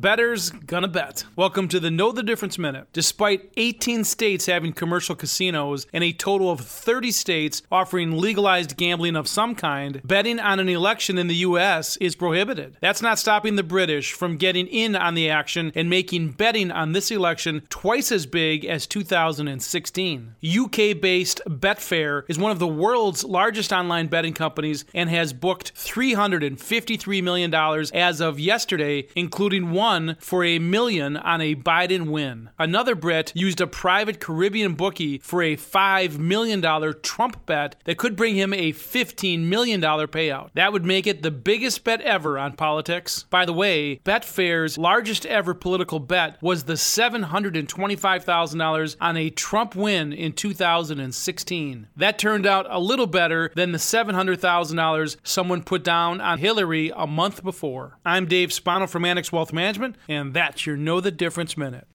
Bettors gonna bet. Welcome to the Know the Difference Minute. Despite 18 states having commercial casinos and a total of 30 states offering legalized gambling of some kind, betting on an election in the U.S. is prohibited. That's not stopping the British from getting in on the action and making betting on this election twice as big as 2016. UK-based Betfair is one of the world's largest online betting companies and has booked $353 million as of yesterday, including one for $1 million on a Biden win. Another Brit used a private Caribbean bookie for a $5 million Trump bet that could bring him a $15 million payout. That would make it the biggest bet ever on politics. By the way, Betfair's largest ever political bet was the $725,000 on a Trump win in 2016. That turned out a little better than the $700,000 someone put down on Hillary a month before. I'm Dave Spano from Annex Wealth Management, and that's your Know the Difference Minute.